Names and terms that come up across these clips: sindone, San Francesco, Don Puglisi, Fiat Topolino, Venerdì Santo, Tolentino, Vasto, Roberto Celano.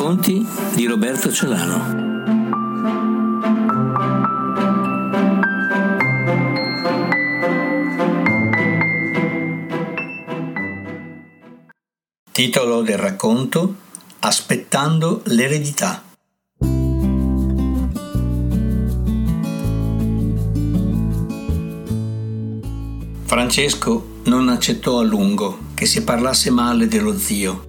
racconti di Roberto Celano. Titolo del racconto: Aspettando l'eredità. Francesco non accettò a lungo che si parlasse male dello zio.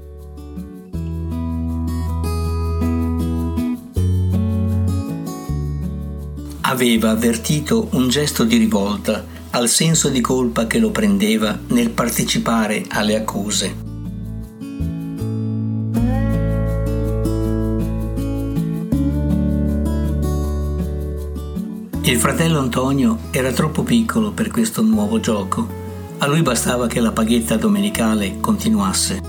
Aveva avvertito un gesto di rivolta al senso di colpa che lo prendeva nel partecipare alle accuse. Il fratello Antonio era troppo piccolo per questo nuovo gioco. A lui bastava che la paghetta domenicale continuasse.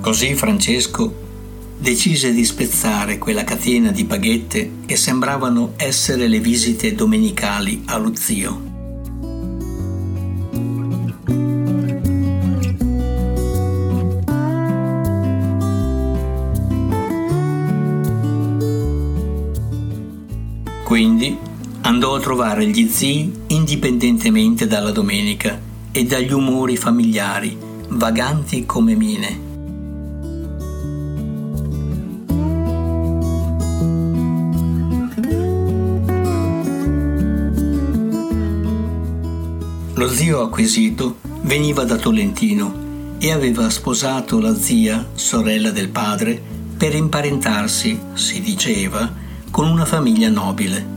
Così Francesco decise di spezzare quella catena di paghette che sembravano essere le visite domenicali allo zio. Quindi andò a trovare gli zii indipendentemente dalla domenica e dagli umori familiari, vaganti come mine. Lo zio acquisito veniva da Tolentino e aveva sposato la zia, sorella del padre, per imparentarsi, si diceva, con una famiglia nobile.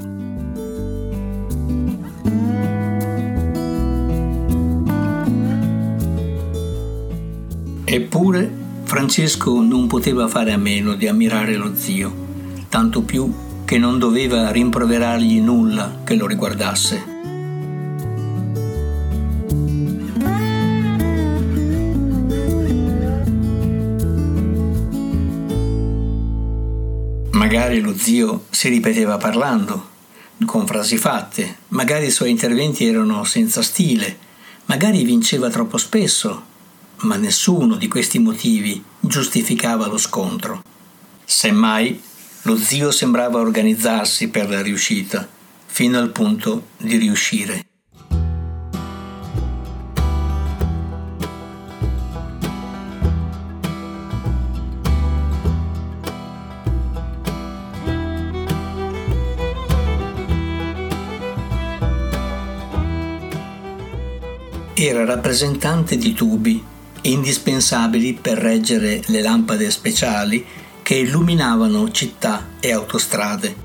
Eppure Francesco non poteva fare a meno di ammirare lo zio, tanto più che non doveva rimproverargli nulla che lo riguardasse. Magari lo zio si ripeteva parlando, con frasi fatte, magari i suoi interventi erano senza stile, magari vinceva troppo spesso, ma nessuno di questi motivi giustificava lo scontro. Semmai, lo zio sembrava organizzarsi per la riuscita, fino al punto di riuscire. Era rappresentante di tubi, indispensabili per reggere le lampade speciali che illuminavano città e autostrade.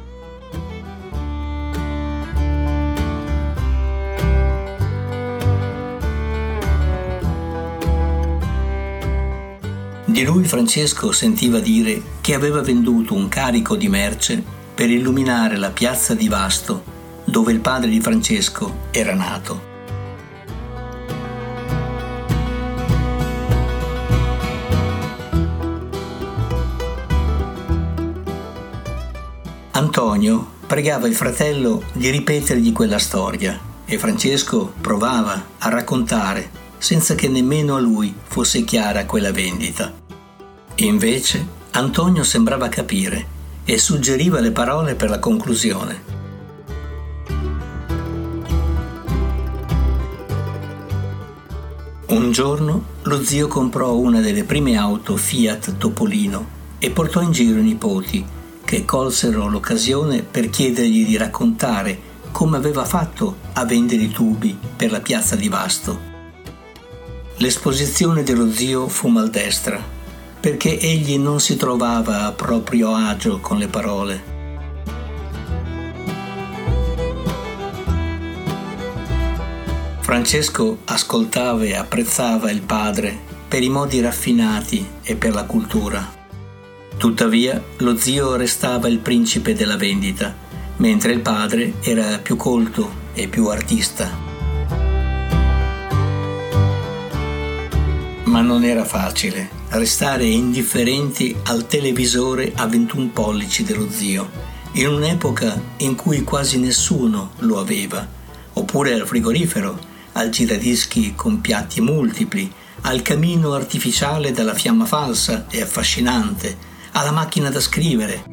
Di lui Francesco sentiva dire che aveva venduto un carico di merce per illuminare la piazza di Vasto, dove il padre di Francesco era nato. Antonio pregava il fratello di ripetergli quella storia e Francesco provava a raccontare senza che nemmeno a lui fosse chiara quella vendita. Invece Antonio sembrava capire e suggeriva le parole per la conclusione. Un giorno lo zio comprò una delle prime auto Fiat Topolino e portò in giro i nipoti, che colsero l'occasione per chiedergli di raccontare come aveva fatto a vendere i tubi per la piazza di Vasto. L'esposizione dello zio fu maldestra, perché egli non si trovava a proprio agio con le parole. Francesco ascoltava e apprezzava il padre per i modi raffinati e per la cultura. Tuttavia, lo zio restava il principe della vendita, mentre il padre era più colto e più artista. Ma non era facile restare indifferenti al televisore a 21 pollici dello zio in un'epoca in cui quasi nessuno lo aveva, oppure al frigorifero, al giradischi con piatti multipli, al camino artificiale dalla fiamma falsa e affascinante, alla macchina da scrivere.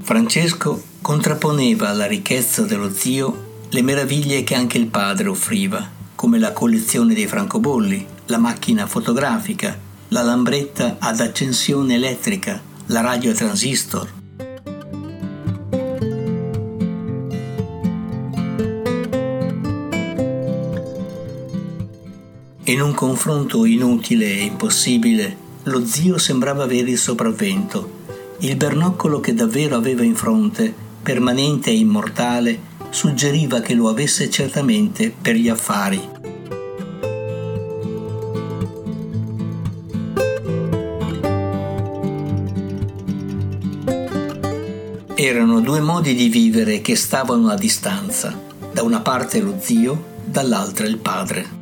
Francesco contrapponeva alla ricchezza dello zio le meraviglie che anche il padre offriva, come la collezione dei francobolli, la macchina fotografica, la lambretta ad accensione elettrica, la radio a transistor. In un confronto inutile e impossibile, lo zio sembrava avere il sopravvento. Il bernoccolo che davvero aveva in fronte, permanente e immortale, suggeriva che lo avesse certamente per gli affari. Erano due modi di vivere che stavano a distanza, da una parte lo zio, dall'altra il padre.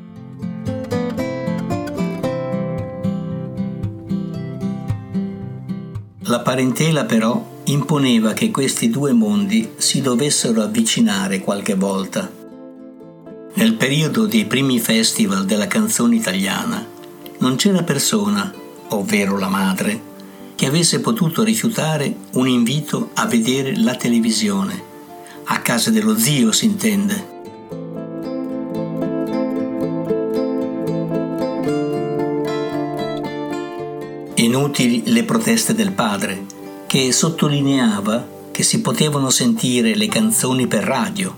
La parentela però imponeva che questi due mondi si dovessero avvicinare qualche volta. Nel periodo dei primi festival della canzone italiana non c'era persona, ovvero la madre, che avesse potuto rifiutare un invito a vedere la televisione. A casa dello zio, si intende. Inutili le proteste del padre, che sottolineava che si potevano sentire le canzoni per radio.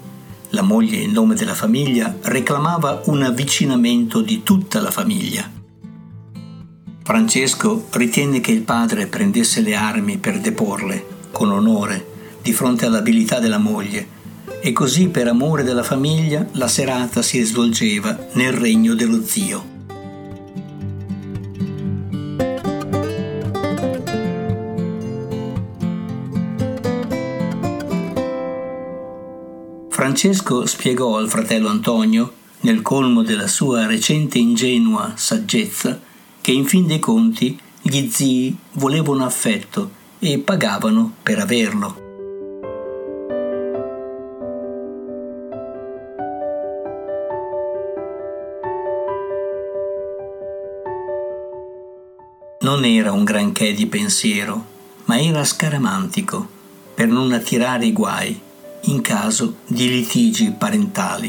La moglie, in nome della famiglia, reclamava un avvicinamento di tutta la famiglia. Francesco ritenne che il padre prendesse le armi per deporle, con onore, di fronte all'abilità della moglie, e così, per amore della famiglia, la serata si svolgeva nel regno dello zio. Francesco spiegò al fratello Antonio, nel colmo della sua recente ingenua saggezza, che in fin dei conti gli zii volevano affetto e pagavano per averlo. Non era un granché di pensiero, ma era scaramantico, per non attirare i guai in caso di litigi parentali.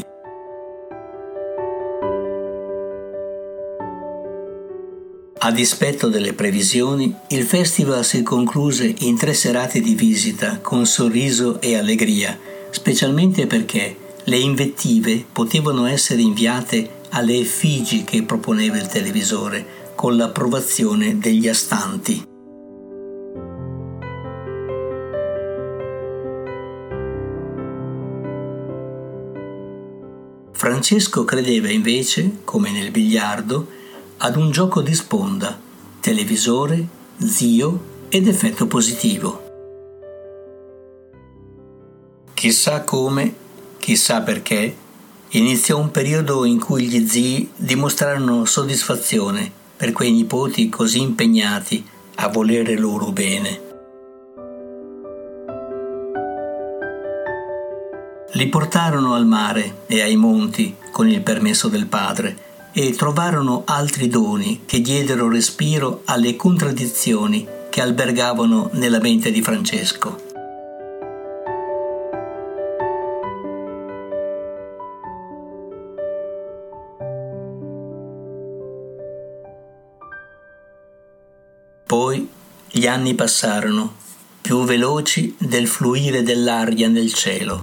A dispetto delle previsioni, il festival si concluse in 3 serate di visita con sorriso e allegria, specialmente perché le invettive potevano essere inviate alle effigie che proponeva il televisore con l'approvazione degli astanti. Francesco credeva invece, come nel biliardo, ad un gioco di sponda, televisore, zio ed effetto positivo. Chissà come, chissà perché, iniziò un periodo in cui gli zii dimostrarono soddisfazione per quei nipoti così impegnati a volere loro bene. Li portarono al mare e ai monti con il permesso del padre e trovarono altri doni che diedero respiro alle contraddizioni che albergavano nella mente di Francesco. Poi gli anni passarono, più veloci del fluire dell'aria nel cielo.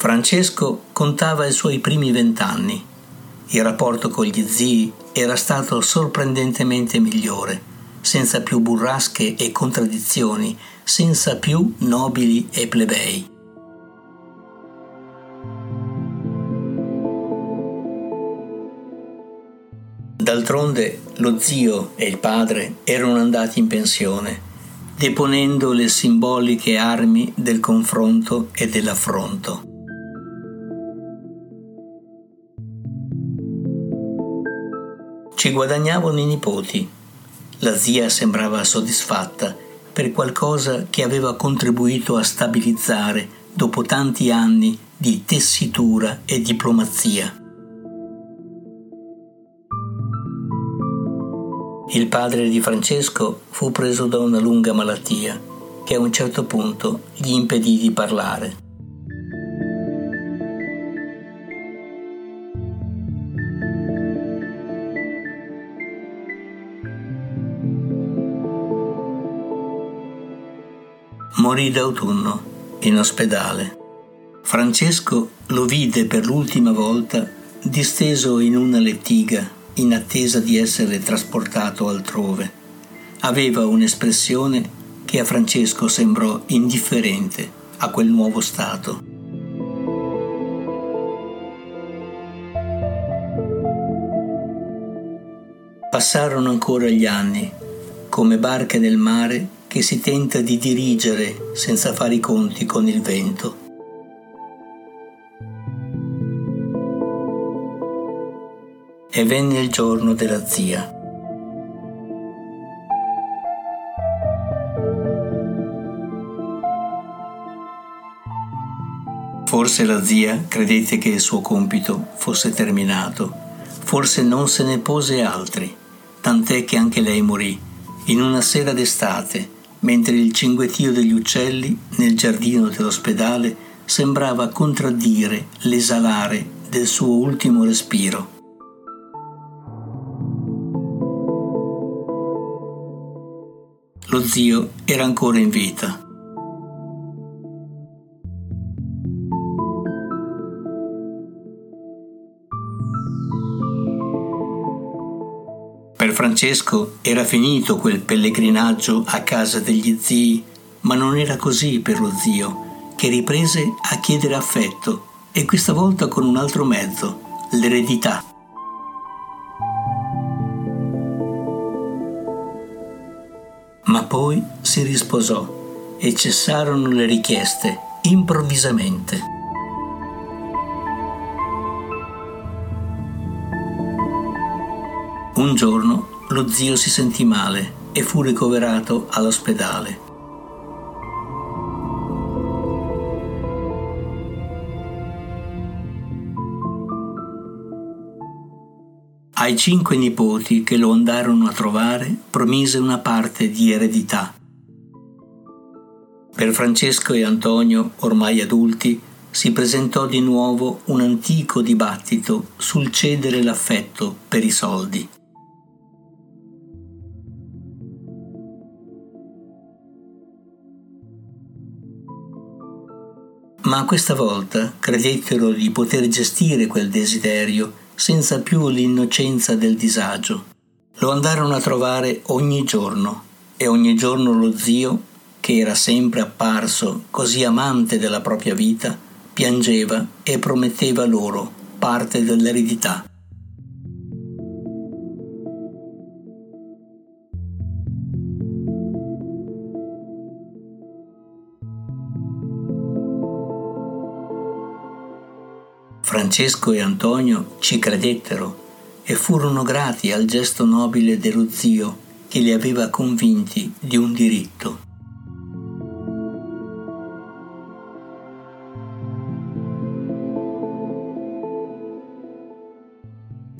Francesco contava i suoi primi 20 anni. Il rapporto con gli zii era stato sorprendentemente migliore, senza più burrasche e contraddizioni, senza più nobili e plebei. D'altronde lo zio e il padre erano andati in pensione. deponendo le simboliche armi del confronto e dell'affronto. Ci guadagnavano i nipoti. La zia sembrava soddisfatta per qualcosa che aveva contribuito a stabilizzare dopo tanti anni di tessitura e diplomazia. Il padre di Francesco fu preso da una lunga malattia che a un certo punto gli impedì di parlare. Morì d'autunno in ospedale. Francesco lo vide per l'ultima volta disteso in una lettiga in attesa di essere trasportato altrove. Aveva un'espressione che a Francesco sembrò indifferente a quel nuovo stato. Passarono ancora gli anni, come barche nel mare che si tenta di dirigere senza fare i conti con il vento. E venne il giorno della zia. Forse la zia credette che il suo compito fosse terminato, forse non se ne pose altri, tant'è che anche lei morì in una sera d'estate, mentre il cinguettio degli uccelli nel giardino dell'ospedale sembrava contraddire l'esalare del suo ultimo respiro. Lo zio era ancora in vita. Per Francesco era finito quel pellegrinaggio a casa degli zii, ma non era così per lo zio, che riprese a chiedere affetto, e questa volta con un altro mezzo, l'eredità. Ma poi si risposò e cessarono le richieste improvvisamente. Un giorno lo zio si sentì male e fu ricoverato all'ospedale. Ai 5 nipoti che lo andarono a trovare promise una parte di eredità. Per Francesco e Antonio, ormai adulti, si presentò di nuovo un antico dibattito sul cedere l'affetto per i soldi. Ma questa volta credettero di poter gestire quel desiderio senza più l'innocenza del disagio. Lo andarono a trovare ogni giorno, e ogni giorno lo zio, che era sempre apparso così amante della propria vita, piangeva e prometteva loro parte dell'eredità. Francesco e Antonio ci credettero e furono grati al gesto nobile dello zio che li aveva convinti di un diritto.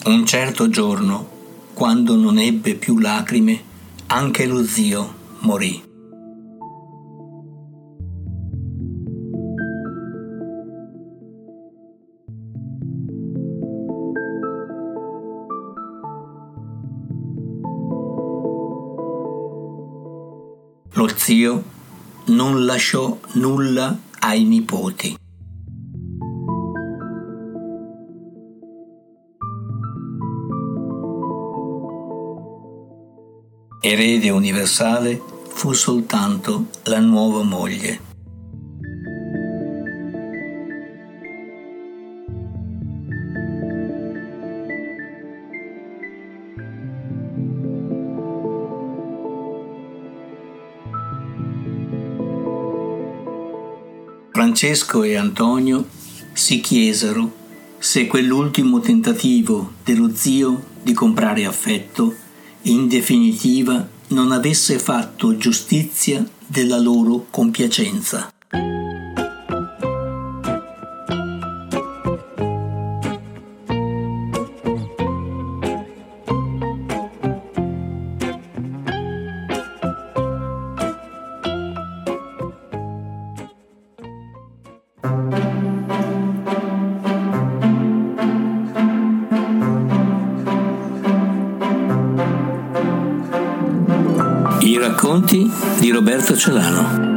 Un certo giorno, quando non ebbe più lacrime, anche lo zio morì. Lo zio non lasciò nulla ai nipoti. Erede universale fu soltanto la nuova moglie. Francesco e Antonio si chiesero se quell'ultimo tentativo dello zio di comprare affetto in definitiva non avesse fatto giustizia della loro compiacenza. I racconti di Roberto Celano.